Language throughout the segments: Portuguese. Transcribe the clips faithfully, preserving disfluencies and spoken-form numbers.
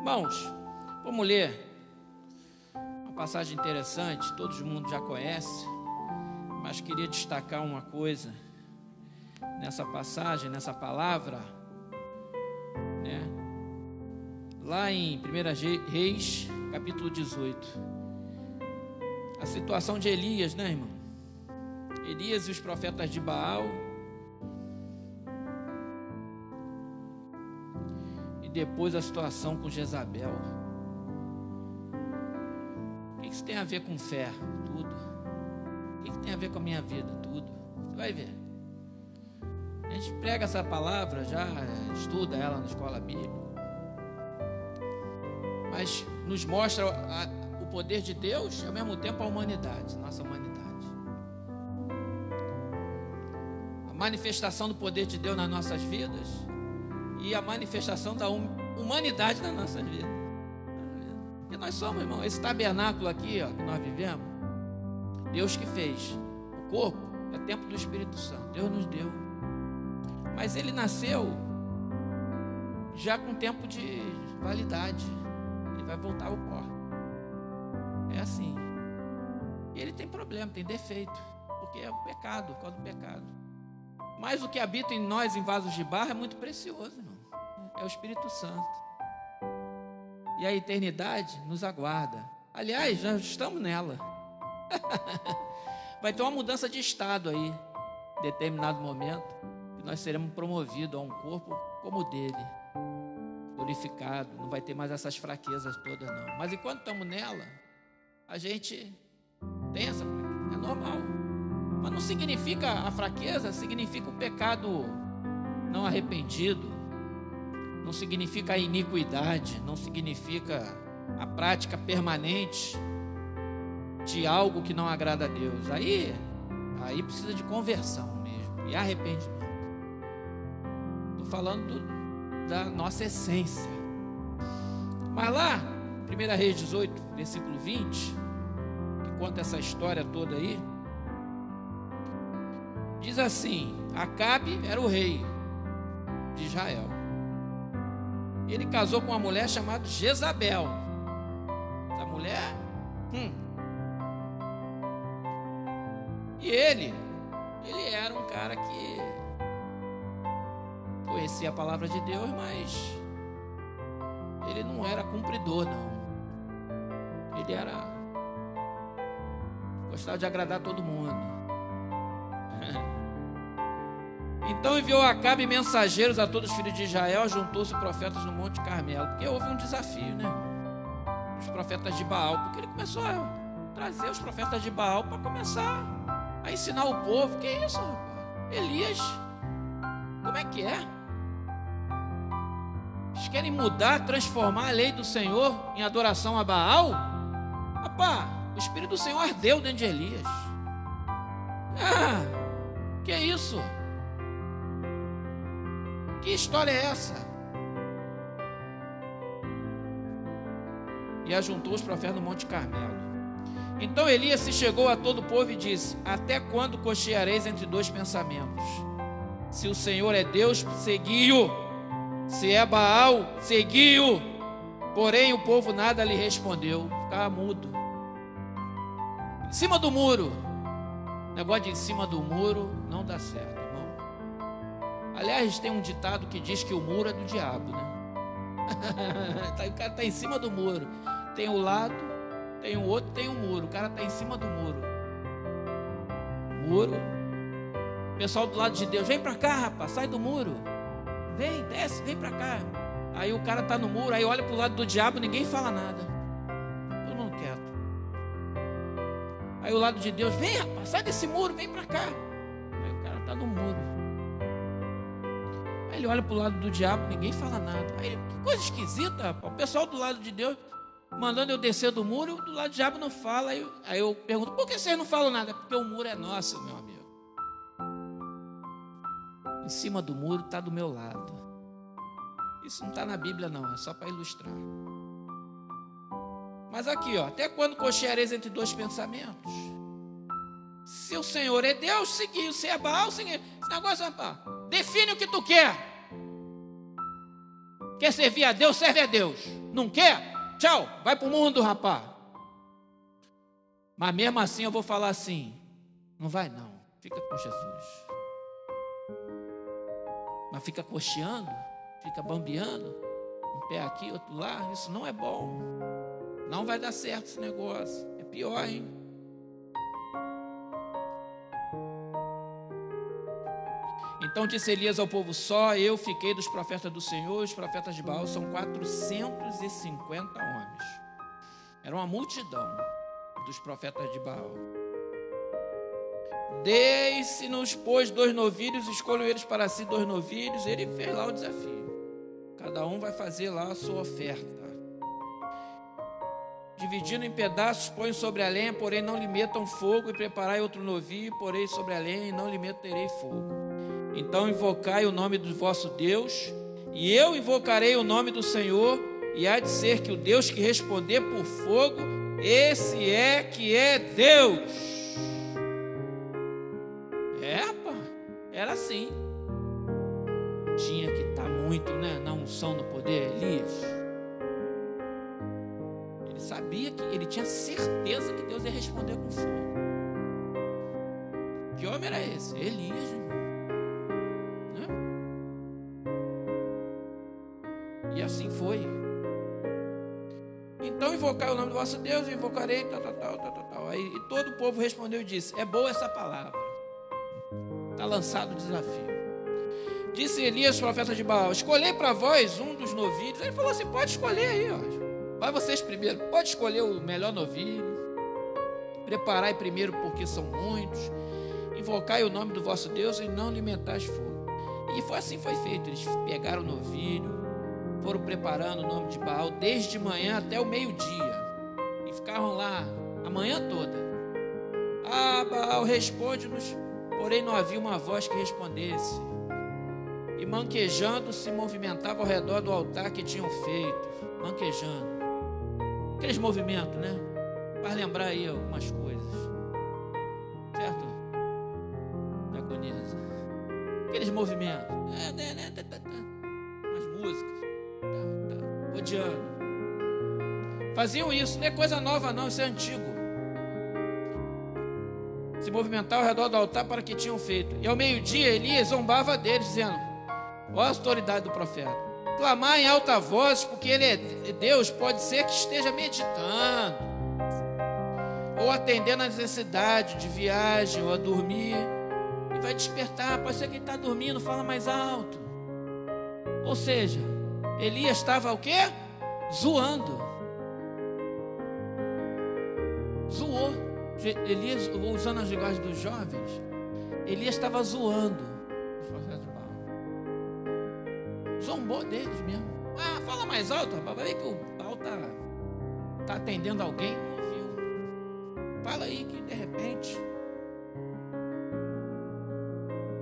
Irmãos, vamos ler uma passagem interessante, todo mundo já conhece, mas queria destacar uma coisa nessa passagem, nessa palavra, né? Lá em Primeira Reis, capítulo dezoito, a situação de Elias, né, irmão? Elias e os profetas de Baal. Depois a situação com Jezabel. O que isso tem a ver com fé? Tudo. O que tem a ver com a minha vida? Tudo. Você vai ver. A gente prega essa palavra, já estuda ela na escola bíblica, mas nos mostra a, o poder de Deus e ao mesmo tempo a humanidade, nossa humanidade. A manifestação do poder de Deus nas nossas vidas e a manifestação da humanidade na nossa vida. E nós somos, irmão, esse tabernáculo aqui, ó, que nós vivemos, Deus que fez. O corpo é o templo do Espírito Santo, Deus nos deu. Mas ele nasceu já com tempo de validade. Ele vai voltar ao corpo. É assim. E ele tem problema, tem defeito, porque é o pecado, por causa do pecado. Mas o que habita em nós, em vasos de barro, é muito precioso, irmão. É o Espírito Santo. E a eternidade nos aguarda. Aliás, já estamos nela. Vai ter uma mudança de estado aí, em determinado momento, que nós seremos promovidos a um corpo como o dele, glorificado. Não vai ter mais essas fraquezas todas, não. Mas enquanto estamos nela, a gente tem essa fraqueza. É normal. Mas não significa a fraqueza, significa o pecado não arrependido, não significa a iniquidade, não significa a prática permanente de algo que não agrada a Deus. Aí, aí precisa de conversão mesmo e arrependimento. Estou falando do, da nossa essência. Mas lá, Primeira Reis dezoito, versículo vinte, que conta essa história toda aí, diz assim: Acabe era o rei de Israel. Ele casou com uma mulher chamada Jezabel. Essa mulher, hum. E ele, ele era um cara que conhecia a palavra de Deus, mas ele não era cumpridor, não. Ele era, gostava de agradar todo mundo. Então enviou Acabe mensageiros a todos os filhos de Israel, juntou-se profetas no Monte Carmelo, porque houve um desafio, né? Os profetas de Baal, porque ele começou a trazer os profetas de Baal para começar a ensinar o povo. Que é isso, rapaz? Elias, como é que é? Eles querem mudar, transformar a lei do Senhor em adoração a Baal? Rapaz, o Espírito do Senhor ardeu dentro de Elias. Ah, que é isso? Que história é essa? E ajuntou os profetas no Monte Carmelo. Então Elias se chegou a todo o povo e disse: Até quando cocheareis entre dois pensamentos? Se o Senhor é Deus, segui-o. Se é Baal, segui-o. Porém o povo nada lhe respondeu. Ficava mudo. Em cima do muro. O negócio de em cima do muro não dá certo. Aliás, tem um ditado que diz que o muro é do diabo, né? O cara está em cima do muro. Tem um lado, tem o outro, tem o muro. O cara está em cima do muro. Muro. O pessoal do lado de Deus: Vem para cá, rapaz, sai do muro. Vem, desce, vem para cá. Aí o cara está no muro, aí olha para o lado do diabo, ninguém fala nada. Todo mundo quieto. Aí o lado de Deus: Vem, rapaz, sai desse muro, vem para cá. Aí o cara está no muro. Ele olha para o lado do diabo, ninguém fala nada. Aí, que coisa esquisita, rapaz. O pessoal do lado de Deus mandando eu descer do muro, do lado do diabo não fala. Aí, aí eu pergunto: Por que vocês não falam nada? Porque o muro é nosso, meu amigo. Em cima do muro está do meu lado. Isso não está na Bíblia, não. É só para ilustrar. Mas aqui, ó, até quando cocheareis entre dois pensamentos? Se o Senhor é Deus, seguiu. Se é Baal, seguiu. Esse negócio é Baal. Define o que tu quer. Quer servir a Deus, serve a Deus. Não quer? Tchau, vai para o mundo, rapaz. Mas mesmo assim eu vou falar assim: não vai não, fica com Jesus. Mas fica cocheando, fica bambeando, um pé aqui, outro lá, isso não é bom. Não vai dar certo esse negócio, é pior, hein? Então disse Elias ao povo: só eu fiquei dos profetas do Senhor. Os profetas de Baal são quatrocentos e cinquenta homens. Era uma multidão dos profetas de Baal. Deis-nos, pois, dois novilhos, escolham eles para si dois novilhos. Ele fez lá o desafio. Cada um vai fazer lá a sua oferta. Dividindo em pedaços, põe sobre a lenha, porém não lhe metam fogo. E preparai outro novilho, porém sobre a lenha, e não lhe meterei fogo. Então invocai o nome do vosso Deus, e eu invocarei o nome do Senhor, e há de ser que o Deus que responder por fogo, esse é que é Deus. É, pá, era assim. Tinha que estar muito, né, na unção, no poder, Elias. Ele sabia que, ele tinha certeza que Deus ia responder com fogo. Que homem era esse? Elias, irmão. E assim foi. Então invocai o nome do vosso Deus, eu invocarei, tal, tal, tal, tal, tal. Aí, e todo o povo respondeu e disse: é boa essa palavra. Está lançado o desafio. Disse Elias, profeta de Baal: escolhei para vós um dos novilhos. Ele falou assim: pode escolher aí, ó. Vai vocês primeiro, pode escolher o melhor novilho. Preparai primeiro, porque são muitos. Invocai o nome do vosso Deus e não lhe metais fogo. E foi assim foi feito. Eles pegaram o novilho, foram preparando o nome de Baal desde manhã até o meio-dia, e ficavam lá a manhã toda. Ah, Baal, responde-nos. Porém não havia uma voz que respondesse, e manquejando se movimentava ao redor do altar que tinham feito. Manquejando, aqueles movimentos, né, para lembrar aí algumas coisas, certo? Diaconisa, aqueles movimentos, umas músicas. Faziam isso, não é coisa nova não, isso é antigo. Se movimentar ao redor do altar para que tinham feito. E ao meio-dia Elias zombava deles, dizendo: ó a autoridade do profeta, clamar em alta voz, porque ele é Deus, pode ser que esteja meditando, ou atendendo à necessidade de viagem, ou a dormir, e vai despertar, pode ser que ele está dormindo, fala mais alto. Ou seja, Elias estava o quê? Zoando. Zoou. Elias, usando as linguagens dos jovens, Elias estava zoando os profetas de Baal. Zombou deles mesmo. Ah, fala mais alto, rapaz. Vai ver que o Baal está tá atendendo alguém. Viu? Fala aí que de repente.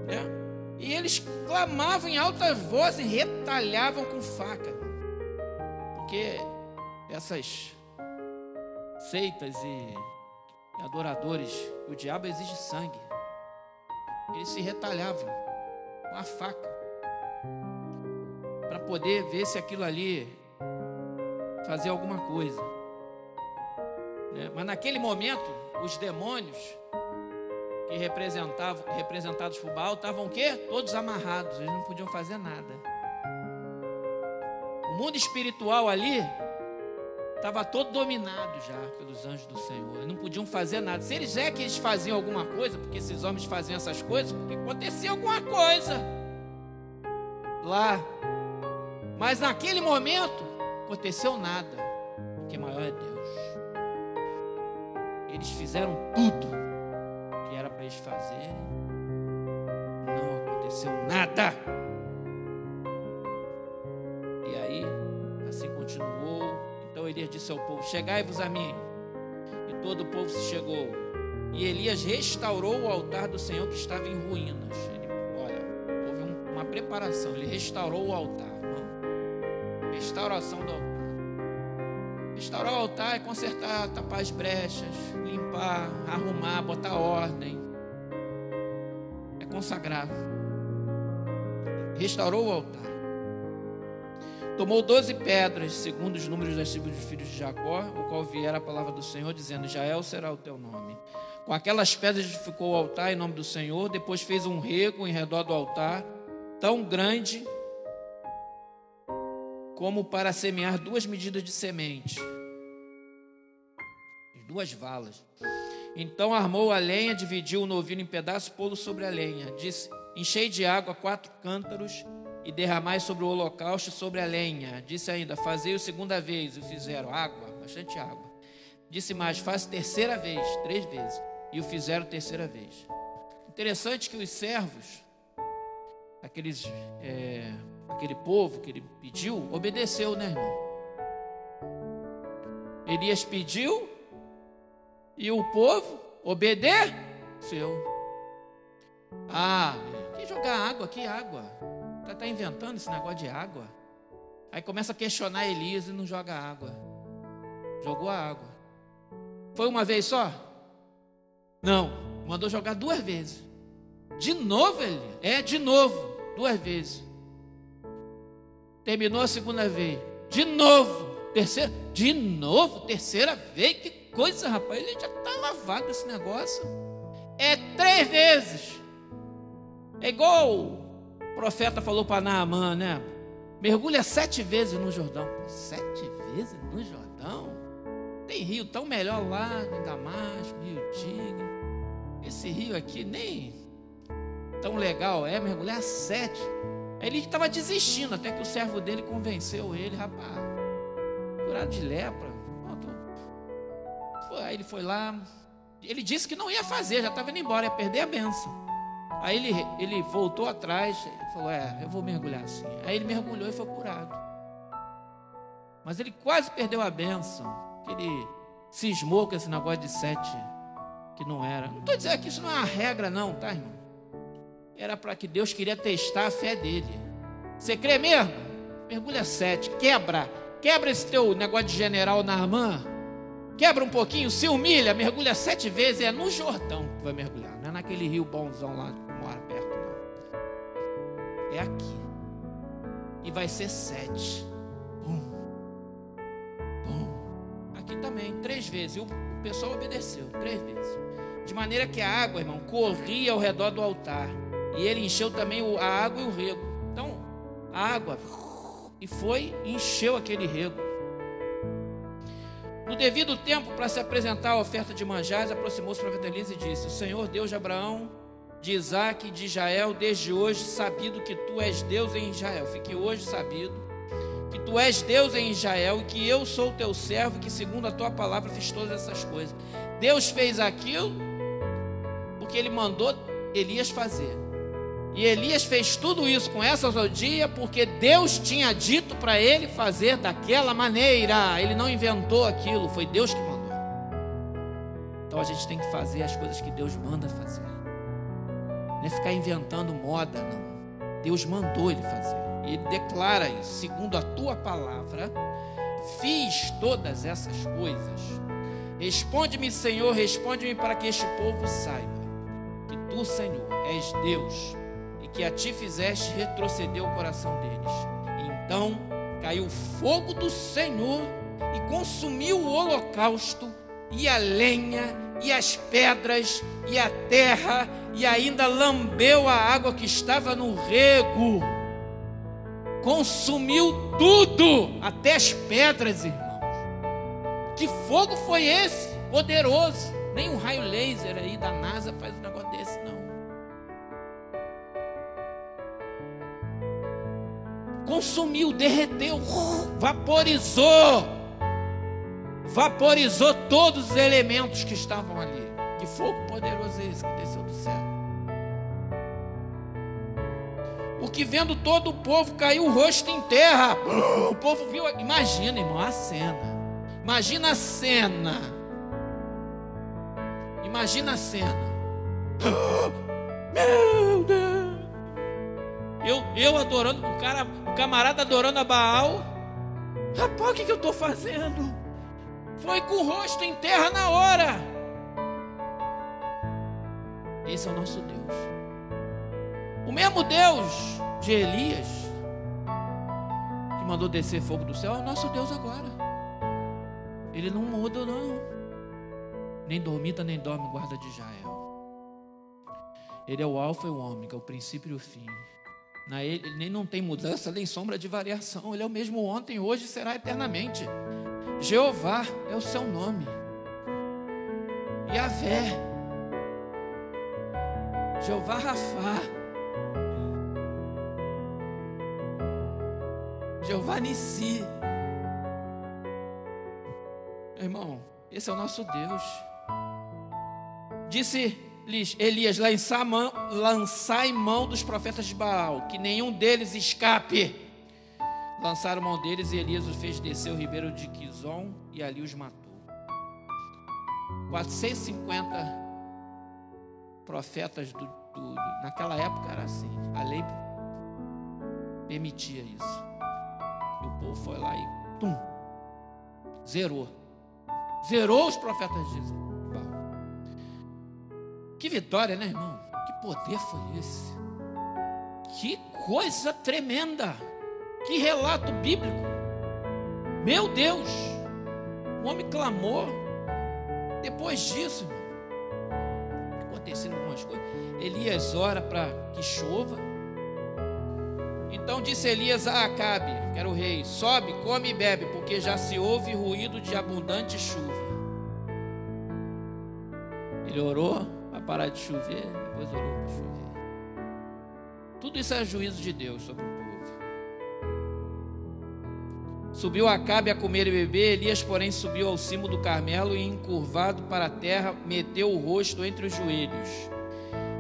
É. E eles clamavam em alta voz e retalhavam com faca. Porque essas seitas e adoradores, o diabo exige sangue. Eles se retalhavam com a faca para poder ver se aquilo ali fazia alguma coisa. Mas naquele momento, os demônios que representavam, representados por Baal, estavam o quê? Todos amarrados, eles não podiam fazer nada. O mundo espiritual ali estava todo dominado já pelos anjos do Senhor, eles não podiam fazer nada. Se eles é que eles faziam alguma coisa, porque esses homens faziam essas coisas, porque acontecia alguma coisa lá, mas naquele momento aconteceu nada, porque maior é Deus. Eles fizeram tudo para eles fazerem, não aconteceu nada. E aí, assim continuou. Então Elias disse ao povo: chegai-vos a mim. E todo o povo se chegou. E Elias restaurou o altar do Senhor que estava em ruínas. Ele, olha, houve um, uma preparação. Ele restaurou o altar, irmão. Restauração do altar. Restaurar o altar é consertar, tapar as brechas, limpar, arrumar, botar ordem. É consagrar. Restaurou o altar. Tomou doze pedras, segundo os números das tribos dos filhos de Jacó, o qual viera a palavra do Senhor, dizendo: Israel será o teu nome. Com aquelas pedras edificou o altar em nome do Senhor, depois fez um rego em redor do altar, tão grande como para semear duas medidas de semente, duas valas. Então armou a lenha, dividiu o novilho em pedaços, pô-lo sobre a lenha. Disse: enchei de água quatro cântaros e derramai sobre o holocausto, sobre a lenha. Disse ainda: fazei-o segunda vez. E o fizeram. Água, bastante água. Disse mais: faz terceira vez, três vezes. E o fizeram terceira vez. Interessante que os servos, aqueles, é, aquele povo que ele pediu, obedeceu, né, irmão? Elias pediu e o povo obedeceu. Ah, que jogar água, que água? Tá, tá inventando esse negócio de água. Aí começa a questionar Elias e não joga água. Jogou a água. Foi uma vez só? Não, mandou jogar duas vezes. De novo, Elias? É, de novo, duas vezes. Terminou a segunda vez. De novo, terceira, de novo, terceira vez, que coisa, rapaz, ele já está lavado esse negócio. É três vezes. É igual o profeta falou para Naamã, né? Mergulha sete vezes no Jordão. Sete vezes no Jordão? Tem rio tão melhor lá, em Damasco, Rio Tigre. Esse rio aqui nem tão legal é, mergulhar sete. Ele estava desistindo, até que o servo dele convenceu ele, rapaz. Curado de lepra. Aí ele foi lá, ele disse que não ia fazer, já estava indo embora, ia perder a bênção. Aí ele, ele voltou atrás, falou: é, eu vou mergulhar assim. Aí ele mergulhou e foi curado. Mas ele quase perdeu a bênção, que ele cismou com esse negócio de sete, que não era. Não estou dizendo que isso não é uma regra não, tá, irmão? Era para que Deus queria testar a fé dele. Você crê mesmo? Mergulha sete, quebra, quebra esse teu negócio de general Naamã. Quebra um pouquinho, se humilha, mergulha sete vezes, é no Jordão que vai mergulhar, não é naquele rio bonzão lá que mora perto, não. É aqui. E vai ser sete. Bum. Bum. Aqui também, três vezes. E o pessoal obedeceu, três vezes. De maneira que a água, irmão, corria ao redor do altar. E ele encheu também a água e o rego. Então, a água, e foi, encheu aquele rego. No devido tempo para se apresentar a oferta de manjares, aproximou-se o profeta Elias e disse: o Senhor Deus de Abraão, de Isaac e de Israel, desde hoje sabido que tu és Deus em Israel. Fique hoje sabido que tu és Deus em Israel e que eu sou teu servo, que segundo a tua palavra fiz todas essas coisas. Deus fez aquilo porque ele mandou Elias fazer. E Elias fez tudo isso com essa ousadia porque Deus tinha dito para ele fazer daquela maneira. Ele não inventou aquilo, foi Deus que mandou. Então a gente tem que fazer as coisas que Deus manda fazer. Não é ficar inventando moda, não. Deus mandou ele fazer. E ele declara isso: segundo a tua palavra, fiz todas essas coisas. Responde-me, Senhor, responde-me para que este povo saiba que tu, Senhor, és Deus, e que a ti fizeste retroceder o coração deles. Então caiu o fogo do Senhor e consumiu o holocausto e a lenha e as pedras e a terra, e ainda lambeu a água que estava no rego. Consumiu tudo, até as pedras, irmãos. Que fogo foi esse? Poderoso. Nem um raio laser aí da NASA faz um negócio desse, não. Consumiu, derreteu, vaporizou, vaporizou todos os elementos que estavam ali. Que fogo poderoso é esse que desceu do céu? O que, vendo todo o povo, caiu o rosto em terra. O povo viu, imagina, irmão, a cena. Imagina a cena. Imagina a cena. Meu Deus! Eu, eu adorando, o cara, o camarada adorando a Baal. Rapaz, o que, que eu estou fazendo? Foi com o rosto em terra na hora. Esse é o nosso Deus. O mesmo Deus de Elias, que mandou descer fogo do céu é o nosso Deus agora. Ele não muda, não. Nem dormita, nem dorme, guarda de Israel. Ele é o alfa e o ômega, o princípio e o fim. Na ele, ele nem não tem mudança, nem sombra de variação. Ele é o mesmo ontem, hoje e será eternamente. Jeová é o seu nome. Yavé. Jeová Rafá. Jeová Nissi. Irmão, esse é o nosso Deus. Disse-lhes Elias: lançai mão dos profetas de Baal, que nenhum deles escape. Lançaram mão deles e Elias os fez descer o ribeiro de Quizon e ali os matou. quatrocentos e cinquenta profetas do, do, naquela época era assim. A lei permitia isso. E o povo foi lá e tum, zerou. Zerou os profetas de Baal. Que vitória, né, irmão? Que poder foi esse? Que coisa tremenda! Que relato bíblico! Meu Deus! O homem clamou. Depois disso, acontecendo algumas coisas, Elias ora para que chova. Então disse Elias a Acabe, que era o rei: sobe, come e bebe, porque já se ouve ruído de abundante chuva. Ele orou para parar de chover, depois orou para chover. Tudo isso é juízo de Deus sobre o povo. Subiu Acabe a comer e beber. Elias, porém, subiu ao cimo do Carmelo e, encurvado para a terra, meteu o rosto entre os joelhos.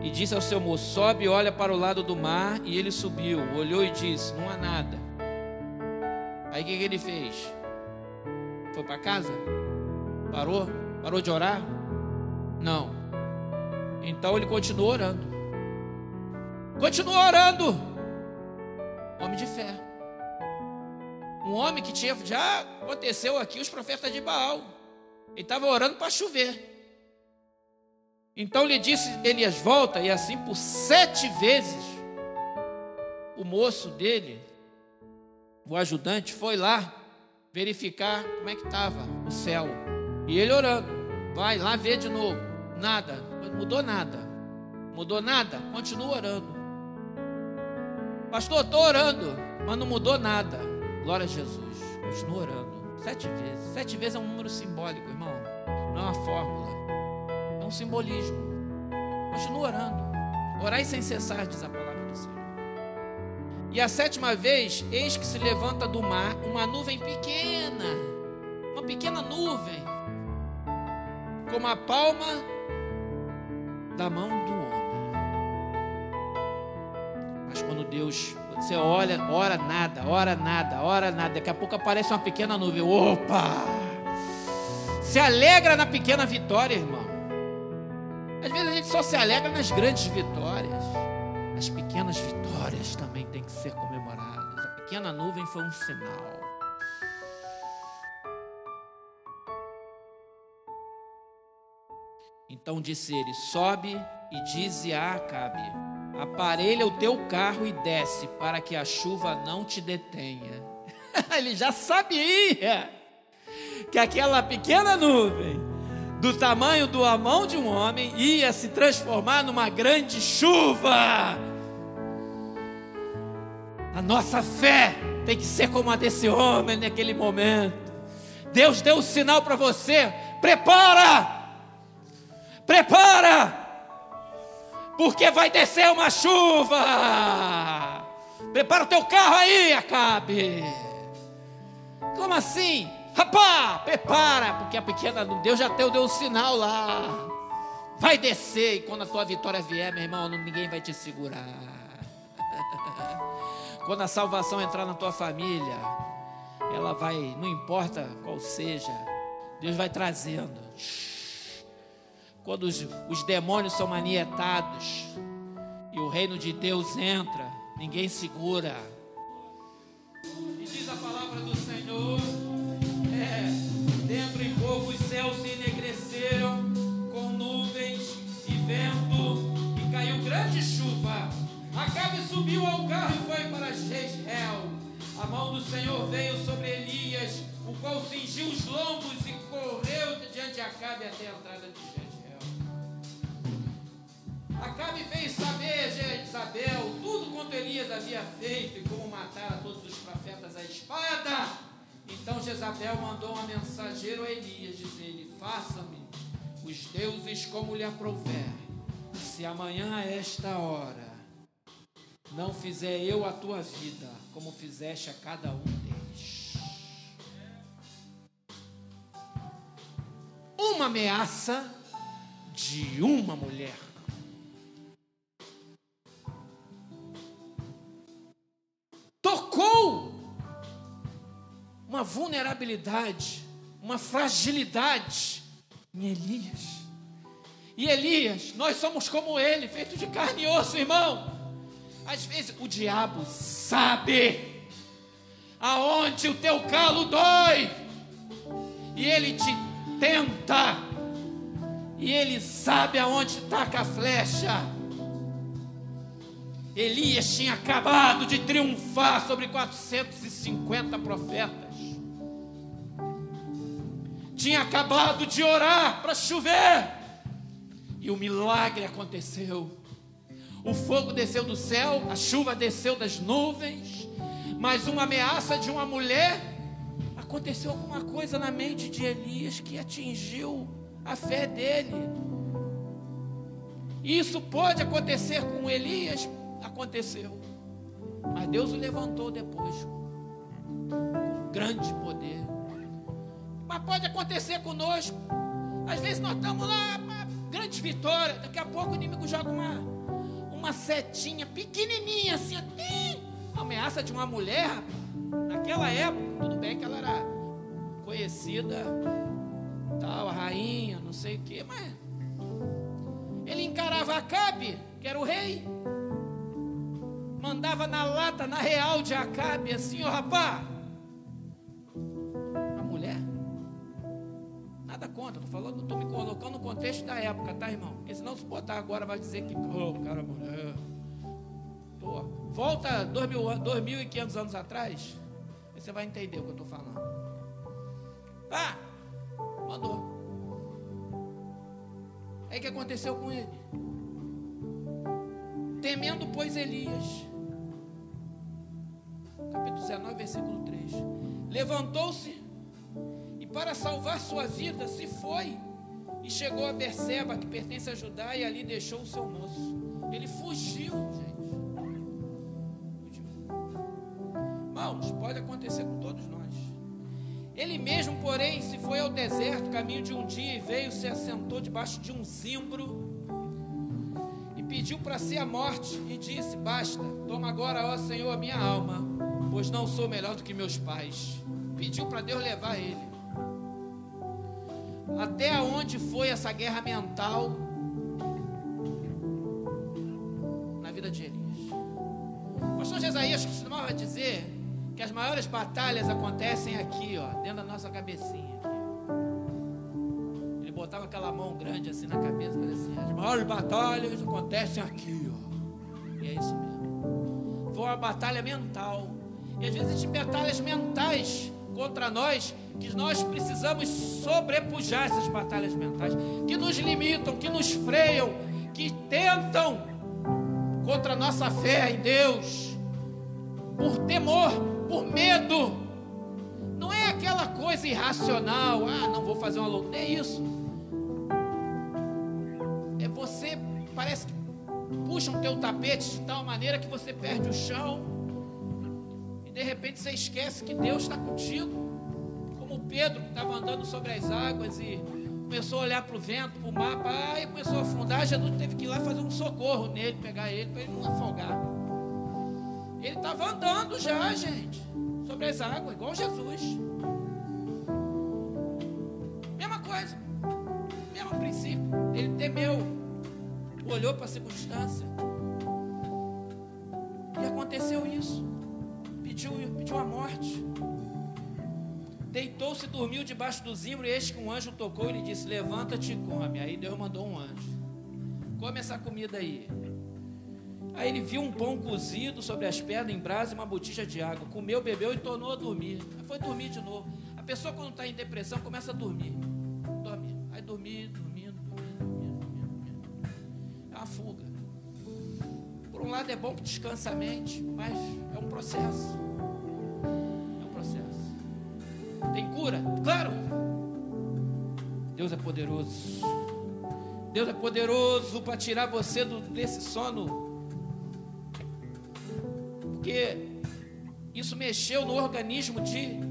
E disse ao seu moço: sobe e olha para o lado do mar. E ele subiu, olhou e disse: não há nada. Aí o que, que ele fez? Foi para casa? Parou? Parou de orar? Não. Então ele continuou orando. Continuou orando. Homem de fé. Um homem que tinha... Já aconteceu aqui os profetas de Baal. Ele estava orando para chover. Então lhe disse Elias: volta. E assim por sete vezes o moço dele, o ajudante, foi lá verificar como é que estava o céu. E ele orando: vai lá ver de novo. Nada, mudou nada. Mudou nada, continua orando. Pastor, estou orando, mas não mudou nada. Glória a Jesus, continua orando. Sete vezes, sete vezes é um número simbólico, irmão. Não é uma fórmula. Um simbolismo. Continua orando. Orai sem cessar, diz a palavra do Senhor. E a sétima vez, eis que se levanta do mar uma nuvem pequena, uma pequena nuvem, como a palma da mão do homem. Mas quando Deus, você olha, ora nada, ora nada, ora nada, daqui a pouco aparece uma pequena nuvem. Opa! Se alegra na pequena vitória, irmão. Às vezes a gente só se alegra nas grandes vitórias. As pequenas vitórias também têm que ser comemoradas. A pequena nuvem foi um sinal. Então disse ele: sobe e dize a Acabe: aparelha o teu carro e desce, para que a chuva não te detenha. Ele já sabia que aquela pequena nuvem, do tamanho da mão de um homem, ia se transformar numa grande chuva. A nossa fé tem que ser como a desse homem naquele momento. Deus deu um sinal para você: prepara, prepara, porque vai descer uma chuva. Prepara o teu carro aí, Acabe. Como assim? Rapá, prepara, porque a pequena Deus já deu um sinal lá. Vai descer, e quando a tua vitória vier, meu irmão, ninguém vai te segurar. Quando a salvação entrar na tua família, ela vai, não importa qual seja, Deus vai trazendo. Quando os, os demônios são manietados e o reino de Deus entra, ninguém segura. E diz a palavra do Senhor: dentro em pouco os céus se enegreceram com nuvens e vento, e caiu grande chuva. Acabe subiu ao carro e foi para Jezreel. A mão do Senhor cingiu os lombos e correu diante de Acabe até a entrada de Jezreel. Acabe fez saber Jezabel tudo quanto Elias havia feito e como matar a todos os profetas à espada. Então Jezabel mandou um mensageiro a Elias, dizendo: faça-me os deuses como lhe aprouver, se amanhã a esta hora não fizer eu a tua vida como fizeste a cada um deles. Uma ameaça de uma mulher. Tocou uma vulnerabilidade, uma fragilidade em Elias. E Elias, nós somos como ele, feito de carne e osso, irmão. Às vezes o diabo sabe aonde o teu calo dói, e ele te tenta, e ele sabe aonde taca a flecha. Elias tinha acabado de triunfar sobre quatrocentos e cinquenta profetas, tinha acabado de orar para chover, e o milagre aconteceu. O fogo desceu do céu, a chuva desceu das nuvens, mas uma ameaça de uma mulher. Aconteceu alguma coisa na mente de Elias que atingiu a fé dele. Isso pode acontecer com Elias, aconteceu, mas Deus o levantou depois com grande poder. Mas pode acontecer conosco. Às vezes nós estamos lá, grandes vitórias, daqui a pouco o inimigo joga uma, uma setinha pequenininha, assim, até a ameaça de uma mulher. Naquela época, tudo bem que ela era conhecida, tal, a rainha, não sei o que, mas ele encarava Acabe, que era o rei, mandava na lata, na real de Acabe, assim: ó rapá, a mulher. Nada contra, estou falando, estou me colocando no contexto da época, tá, irmão? Porque senão se botar agora vai dizer que, pô, oh, cara, mulher. Pô, volta dois mil e quinhentos anos atrás, aí você vai entender o que eu estou falando. Tá, mandou. Aí o que aconteceu com ele? Temendo, pois, Elias, capítulo dezenove, versículo três, levantou-se para salvar sua vida, se foi e chegou a Berseba, que pertence a Judá, e ali deixou o seu moço. Ele fugiu, gente. Fugiu. Irmãos, pode acontecer com todos nós. Ele mesmo, porém, se foi ao deserto, caminho de um dia, e veio, se assentou debaixo de um zimbro, e pediu para si a morte, e disse: basta, toma agora, ó Senhor, a minha alma, pois não sou melhor do que meus pais. Pediu para Deus levar ele. Até onde foi essa guerra mental na vida de Elias? O pastor Jesaías costumava dizer que as maiores batalhas acontecem aqui, ó, dentro da nossa cabecinha. Ele botava aquela mão grande assim na cabeça, assim: as maiores batalhas acontecem aqui, ó. E é isso mesmo. Foi uma batalha mental. E às vezes tem batalhas mentais contra nós, que nós precisamos sobrepujar essas batalhas mentais, que nos limitam, que nos freiam, que tentam contra a nossa fé em Deus, por temor, por medo. Não é aquela coisa irracional, ah, não vou fazer uma loucura, não é isso. É você, parece que puxa o teu tapete de tal maneira que você perde o chão. De repente você esquece que Deus está contigo, como Pedro, que estava andando sobre as águas e começou a olhar para o vento, para o mar, e começou a afundar. Jesus teve que ir lá fazer um socorro nele, pegar ele, para ele não afogar. Ele estava andando já, gente, sobre as águas, igual Jesus. Mesma coisa, mesmo princípio. Ele temeu, olhou para a circunstância, e aconteceu isso. Pediu, pediu a morte, deitou-se e dormiu debaixo do zimbro, e eis que um anjo tocou e lhe disse: levanta-te e come. Aí Deus mandou um anjo: come essa comida aí. Aí ele viu um pão cozido sobre as pedras em brasa e uma botija de água, comeu, bebeu e tornou a dormir. Aí foi dormir de novo. pessoa, quando está em depressão, começa a dormir. Dorme. Aí dormir, dormindo, dormindo, dormindo, dormindo, dormindo. É uma fuga. Por um lado é bom que descansa a mente, mas é um processo. É um processo. Tem cura? Claro! Deus é poderoso. Deus é poderoso para tirar você do, desse sono. Porque isso mexeu no organismo de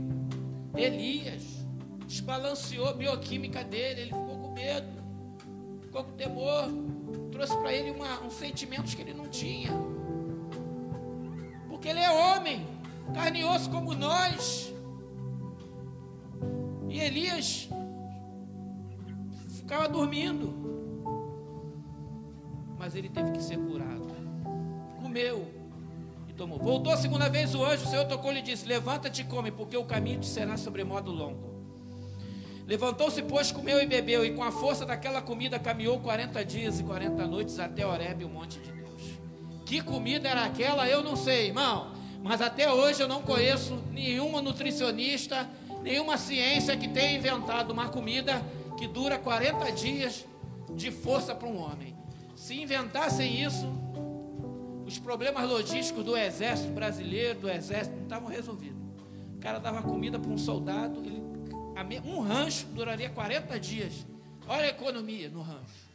Elias, desbalanceou a bioquímica dele, ele ficou com medo, ficou com temor, trouxe para ele uma, uns sentimentos que ele não tinha, porque ele é homem, carne e osso como nós. E Elias ficava dormindo, mas ele teve que ser curado. Comeu. Tomou. Voltou a segunda vez o anjo, o Senhor tocou-lhe e disse: levanta-te e come, porque o caminho te será sobremodo longo. Levantou-se, pois, comeu e bebeu, e com a força daquela comida caminhou quarenta dias e quarenta noites até Horebe, o monte de Deus. Que comida era aquela? Eu não sei, irmão, mas até hoje eu não conheço nenhuma nutricionista, nenhuma ciência que tenha inventado uma comida que dura quarenta dias de força para um homem. Se inventassem isso, os problemas logísticos do exército brasileiro, do exército, não estavam resolvidos. O cara dava comida para um soldado, ele, um rancho duraria quarenta dias. Olha a economia no rancho.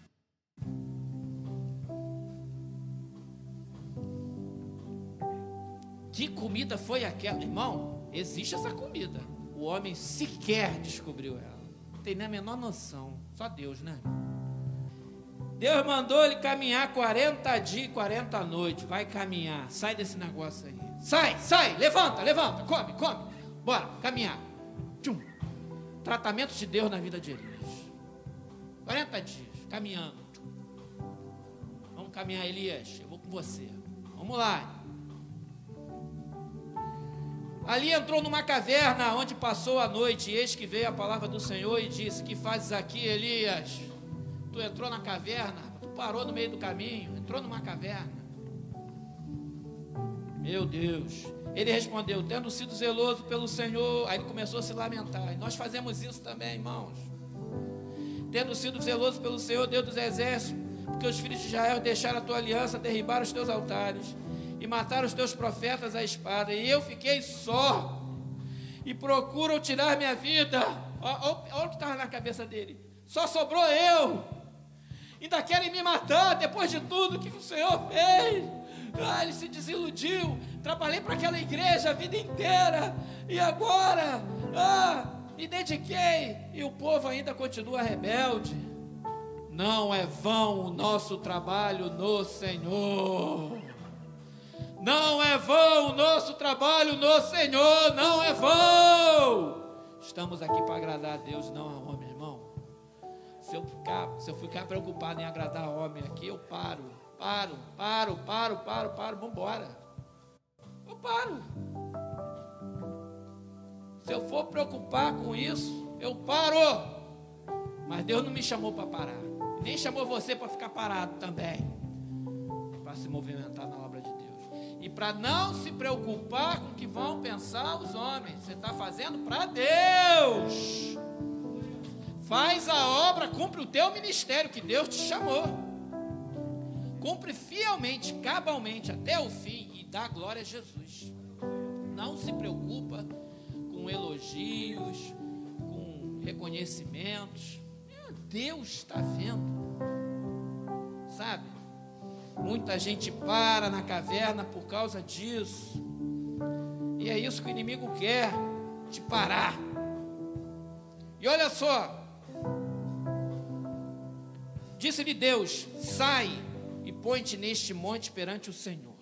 Que comida foi aquela? Irmão, existe essa comida. O homem sequer descobriu ela. Não tem nem a menor noção. Só Deus, né? Deus mandou ele caminhar quarenta dias e quarenta noites. Vai caminhar. Sai desse negócio aí. Sai, sai. Levanta, levanta. Come, come. Bora, caminhar. Tchum. Tratamento de Deus na vida de Elias. quarenta dias, caminhando. Tchum. Vamos caminhar, Elias. Eu vou com você. Vamos lá. Ali entrou numa caverna onde passou a noite. E eis que veio a palavra do Senhor e disse: que fazes aqui, Elias? Tu entrou na caverna, tu parou no meio do caminho, entrou numa caverna. Meu Deus. Ele respondeu: tendo sido zeloso pelo Senhor. Aí ele começou a se lamentar. E nós fazemos isso também, irmãos. Tendo sido zeloso pelo Senhor, Deus dos exércitos, porque os filhos de Israel deixaram a tua aliança, derribaram os teus altares e mataram os teus profetas à espada, e eu fiquei só, e procuram tirar minha vida. Olha o que estava na cabeça dele. Só sobrou eu. Ainda querem me matar depois de tudo que o Senhor fez. Ah, ele se desiludiu. Trabalhei para aquela igreja a vida inteira. E agora? Ah, me dediquei. E o povo ainda continua rebelde. Não é vão o nosso trabalho no Senhor. Não é vão o nosso trabalho no Senhor. Não é vão. Estamos aqui para agradar a Deus, não a homem, irmão. Se eu, ficar, se eu ficar preocupado em agradar homem aqui, eu paro, paro, paro, paro, paro, paro, vamos embora. Eu paro. Se eu for preocupar com isso, eu paro. Mas Deus não me chamou para parar. Nem chamou você para ficar parado também. Para se movimentar na obra de Deus. E para não se preocupar com o que vão pensar os homens. Você está fazendo para Deus. Faz a obra, cumpre o teu ministério que Deus te chamou. Cumpre fielmente, cabalmente, até o fim e dá glória a Jesus. Não se preocupa com elogios, com reconhecimentos. Deus está vendo. Sabe? Muita gente para na caverna por causa disso. E é isso que o inimigo quer, te parar. E olha só. Disse-lhe Deus: sai e põe-te neste monte perante o Senhor.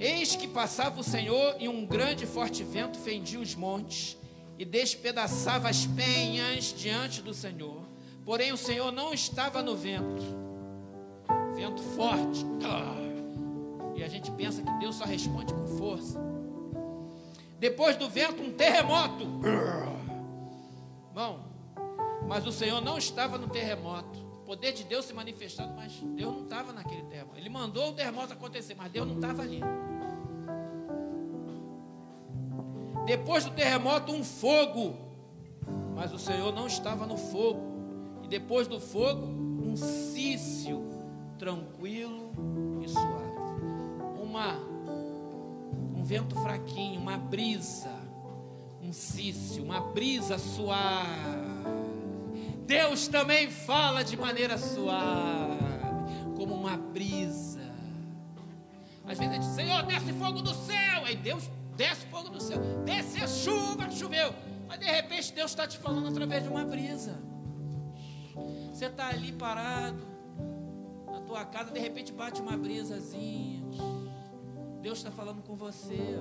Eis que passava o Senhor, e um grande e forte vento fendia os montes e despedaçava as penhas diante do Senhor. Porém o Senhor não estava no vento. Vento forte. E a gente pensa que Deus só responde com força. Depois do vento, um terremoto. Bom, mas o Senhor não estava no terremoto. O poder de Deus se manifestando, mas Deus não estava naquele terremoto. Ele mandou o terremoto acontecer, mas Deus não estava ali. Depois do terremoto, um fogo. Mas o Senhor não estava no fogo. E depois do fogo, um cício tranquilo e suave. Uma, um vento fraquinho, uma brisa. Um cício, uma brisa suave. Deus também fala de maneira suave, como uma brisa. Às vezes a gente diz: Senhor, desce fogo do céu. Aí Deus desce fogo do céu, desce a chuva que choveu. Mas de repente Deus está te falando através de uma brisa. Você está ali parado na tua casa, de repente bate uma brisazinha. Deus está falando com você.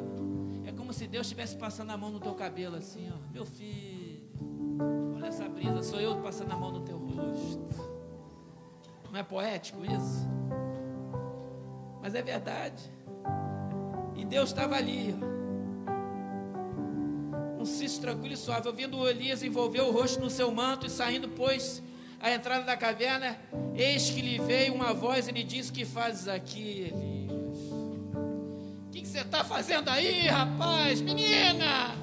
É como se Deus estivesse passando a mão no teu cabelo assim, ó, meu filho. Olha essa brisa, sou eu passando a mão no teu rosto. Não é poético isso? Mas é verdade. E Deus estava ali, ó, um cisto tranquilo e suave. Ouvindo Elias, envolveu o rosto no seu manto e saindo, pois, à entrada da caverna, eis que lhe veio uma voz e lhe disse: que fazes aqui, Elias? O que, que você está fazendo aí, rapaz? Menina!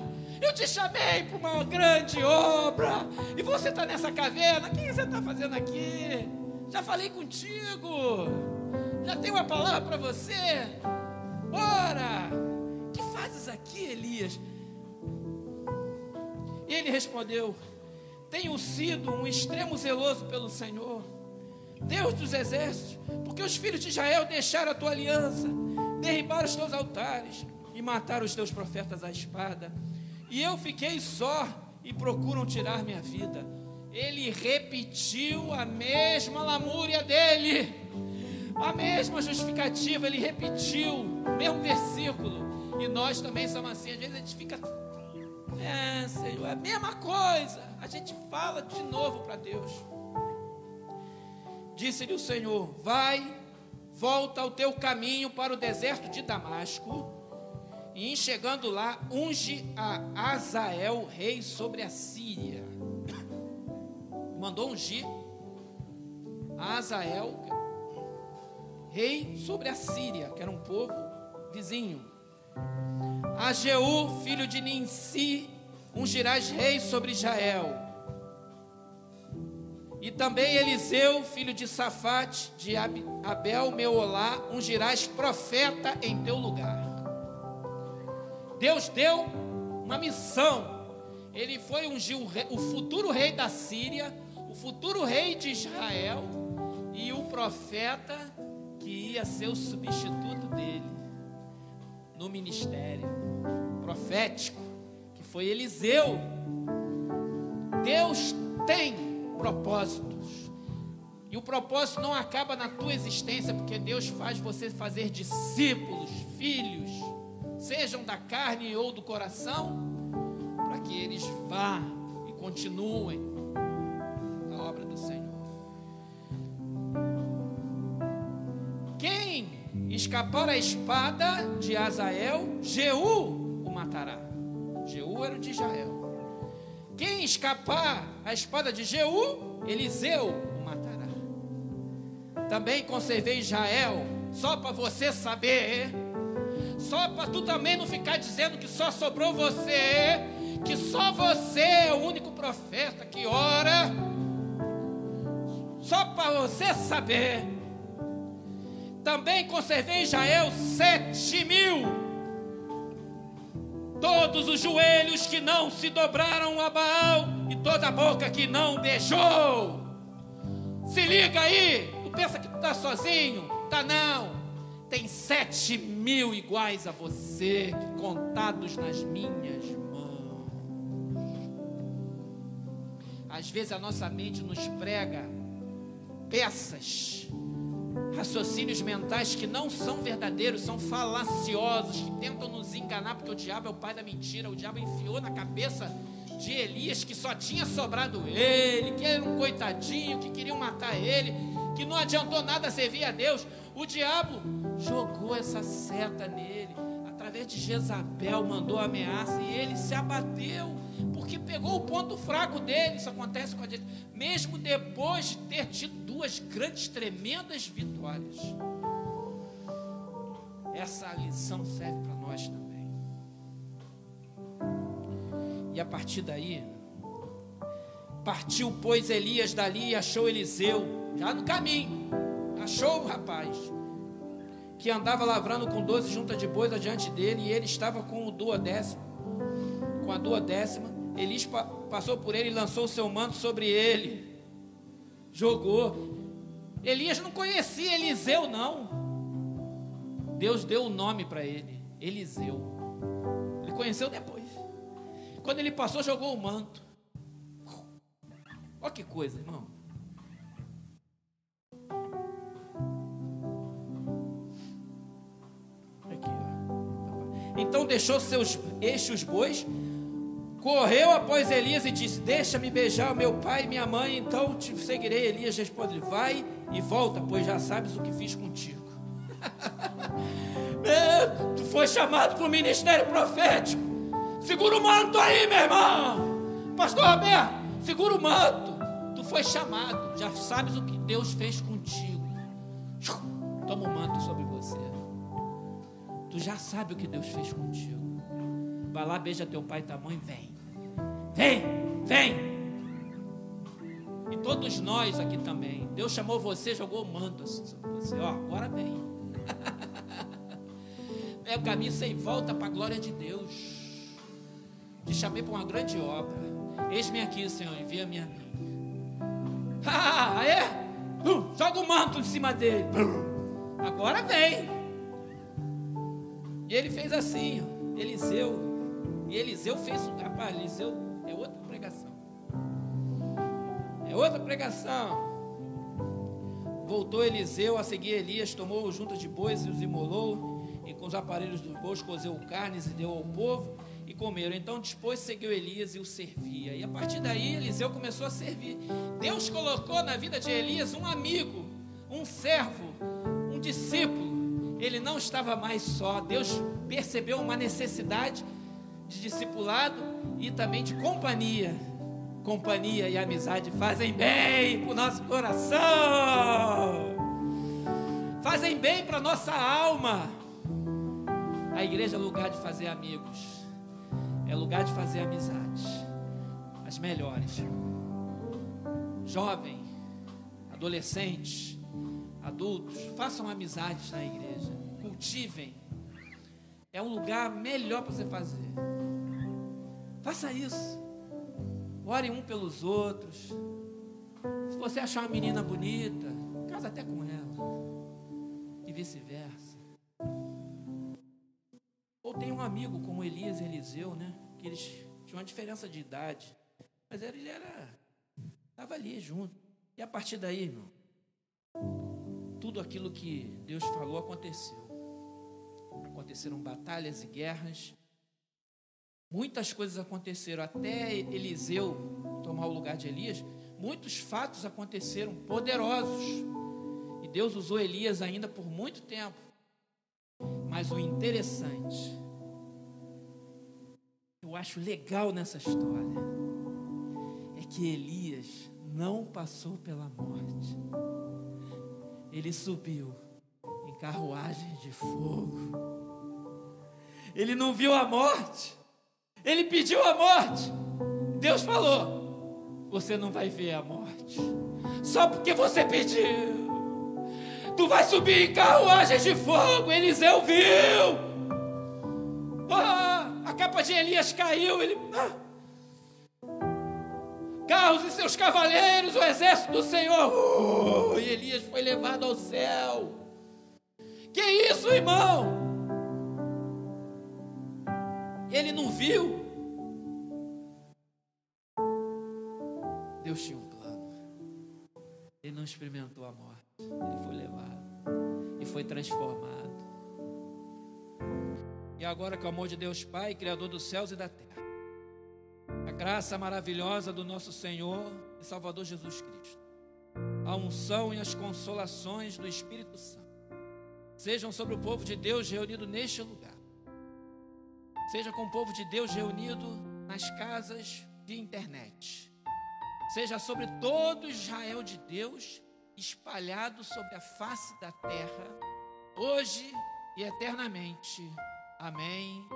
Eu te chamei para uma grande obra e você está nessa caverna. O que você está fazendo aqui? Já falei contigo, já tenho uma palavra para você. Ora, o que fazes aqui, Elias? E ele respondeu: tenho sido um extremo zeloso pelo Senhor, Deus dos exércitos, porque os filhos de Israel deixaram a tua aliança, derribaram os teus altares e mataram os teus profetas à espada. E eu fiquei só e procuram tirar minha vida. Ele repetiu a mesma lamúria dele, a mesma justificativa. Ele repetiu o mesmo versículo. E nós também somos assim. Às vezes a gente fica, é, Senhor, é a mesma coisa. A gente fala de novo para Deus. Disse-lhe o Senhor: vai, volta ao teu caminho para o deserto de Damasco. E chegando lá, unge a Azael rei sobre a Síria. Mandou ungir a Azael rei sobre a Síria, que era um povo vizinho. A Jeú, filho de Nimsi, ungirás rei sobre Israel. E também Eliseu, filho de Safate, de Abel Meolá, ungirás profeta em teu lugar. Deus deu uma missão. Ele foi ungir o, rei, o futuro rei da Síria, o futuro rei de Israel e o profeta que ia ser o substituto dele no ministério profético, que foi Eliseu. Deus tem propósitos e o propósito não acaba na tua existência, porque Deus faz você fazer discípulos, filhos, sejam da carne ou do coração, para que eles vá e continuem a obra do Senhor. Quem escapar à espada de Azael, Jeú o matará. Jeú era o de Israel. Quem escapar à espada de Jeú, Eliseu o matará. Também conservei Israel, só para você saber, só para tu também não ficar dizendo que só sobrou você, que só você é o único profeta que ora, só para você saber. Também conservei Israel sete mil, todos os joelhos que não se dobraram a Baal e toda a boca que não beijou. Se liga aí, tu pensa que tu tá sozinho? Tá não. Tem sete mil iguais a você, contados nas minhas mãos. Às vezes a nossa mente nos prega peças, raciocínios mentais que não são verdadeiros, são falaciosos, que tentam nos enganar, porque o diabo é o pai da mentira. O diabo enfiou na cabeça de Elias que só tinha sobrado ele, que era um coitadinho, que queriam matar ele, que não adiantou nada servir a Deus. O diabo jogou essa seta nele, através de Jezabel mandou ameaça e ele se abateu, porque pegou o ponto fraco dele. Isso acontece com a gente, mesmo depois de ter tido duas grandes, tremendas vitórias. Essa lição serve para nós também. E a partir daí, partiu, pois, Elias dali e achou Eliseu, já no caminho, achou o rapaz, que andava lavrando com doze juntas de bois adiante dele, e ele estava com o duodécimo, com a duodécima. Elias pa- passou por ele e lançou o seu manto sobre ele, jogou. Elias não conhecia Eliseu, não. Deus deu o nome para ele, Eliseu. Ele conheceu depois. Quando ele passou, jogou o manto. Olha que coisa, irmão. Aqui, ó. Então deixou seus eixos bois, correu após Elias e disse: deixa-me beijar o meu pai e minha mãe, então te seguirei. Elias respondeu: vai e volta, pois já sabes o que fiz contigo. Meu, tu foi chamado para o ministério profético. Segura o manto aí, meu irmão. Pastor Roberto, segura o manto. Tu foi chamado, já sabes o que Deus fez contigo. Toma o manto sobre você. Tu já sabe o que Deus fez contigo. Vai lá, beija teu pai e tua mãe, vem. Vem, vem. E todos nós aqui também. Deus chamou você, jogou o manto assim sobre você. Ó, agora vem. É o caminho sem volta para a glória de Deus. Te chamei para uma grande obra. Eis-me aqui, Senhor, envia-me a mim. Ah, é? Uh, joga o manto em cima dele. Uh, agora vem. E ele fez assim, ó, Eliseu. E Eliseu fez o rapaz, Eliseu é outra pregação. É outra pregação. Voltou Eliseu a seguir Elias, tomou o juntas de bois e os imolou, e com os aparelhos dos bois cozeu carnes e deu ao povo. E comeram. Então dispôs, seguiu Elias e o servia. E a partir daí, Eliseu começou a servir. Deus colocou na vida de Elias um amigo, um servo, um discípulo. Ele não estava mais só. Deus percebeu uma necessidade de discipulado e também de companhia. Companhia e amizade fazem bem para o nosso coração. Fazem bem para a nossa alma. A igreja é lugar de fazer amigos. É lugar de fazer amizades, as melhores. Jovem, adolescentes, adultos, façam amizades na igreja, cultivem. É um lugar melhor para você fazer. Faça isso. Orem um pelos outros. Se você achar uma menina bonita, casa até com ela. E vice-versa. Ou tem um amigo como Elias e Eliseu, né? Que eles tinham uma diferença de idade. Mas ele era... estava ali junto. E a partir daí, irmão, tudo aquilo que Deus falou aconteceu. Aconteceram batalhas e guerras. Muitas coisas aconteceram. Até Eliseu tomar o lugar de Elias, muitos fatos aconteceram poderosos. E Deus usou Elias ainda por muito tempo. Mas o interessante, eu acho legal nessa história, é que Elias não passou pela morte. Ele subiu em carruagem de fogo. Ele não viu a morte. Ele pediu a morte. Deus falou: você não vai ver a morte, só porque você pediu. Tu vai subir em carruagens de fogo. Eliseu viu. Ah, a capa de Elias caiu. Ele... Ah. Carros e seus cavaleiros, o exército do Senhor. Uh, e Elias foi levado ao céu. Que isso, irmão? Ele não viu. Deus tinha um plano. Ele não experimentou a morte. Ele foi levado e foi transformado. E agora, com o amor de Deus Pai, Criador dos céus e da terra, a graça maravilhosa do nosso Senhor e Salvador Jesus Cristo, a unção e as consolações do Espírito Santo sejam sobre o povo de Deus reunido neste lugar. Seja com o povo de Deus reunido nas casas de internet. Seja sobre todo Israel de Deus espalhado sobre a face da terra, hoje e eternamente. Amém.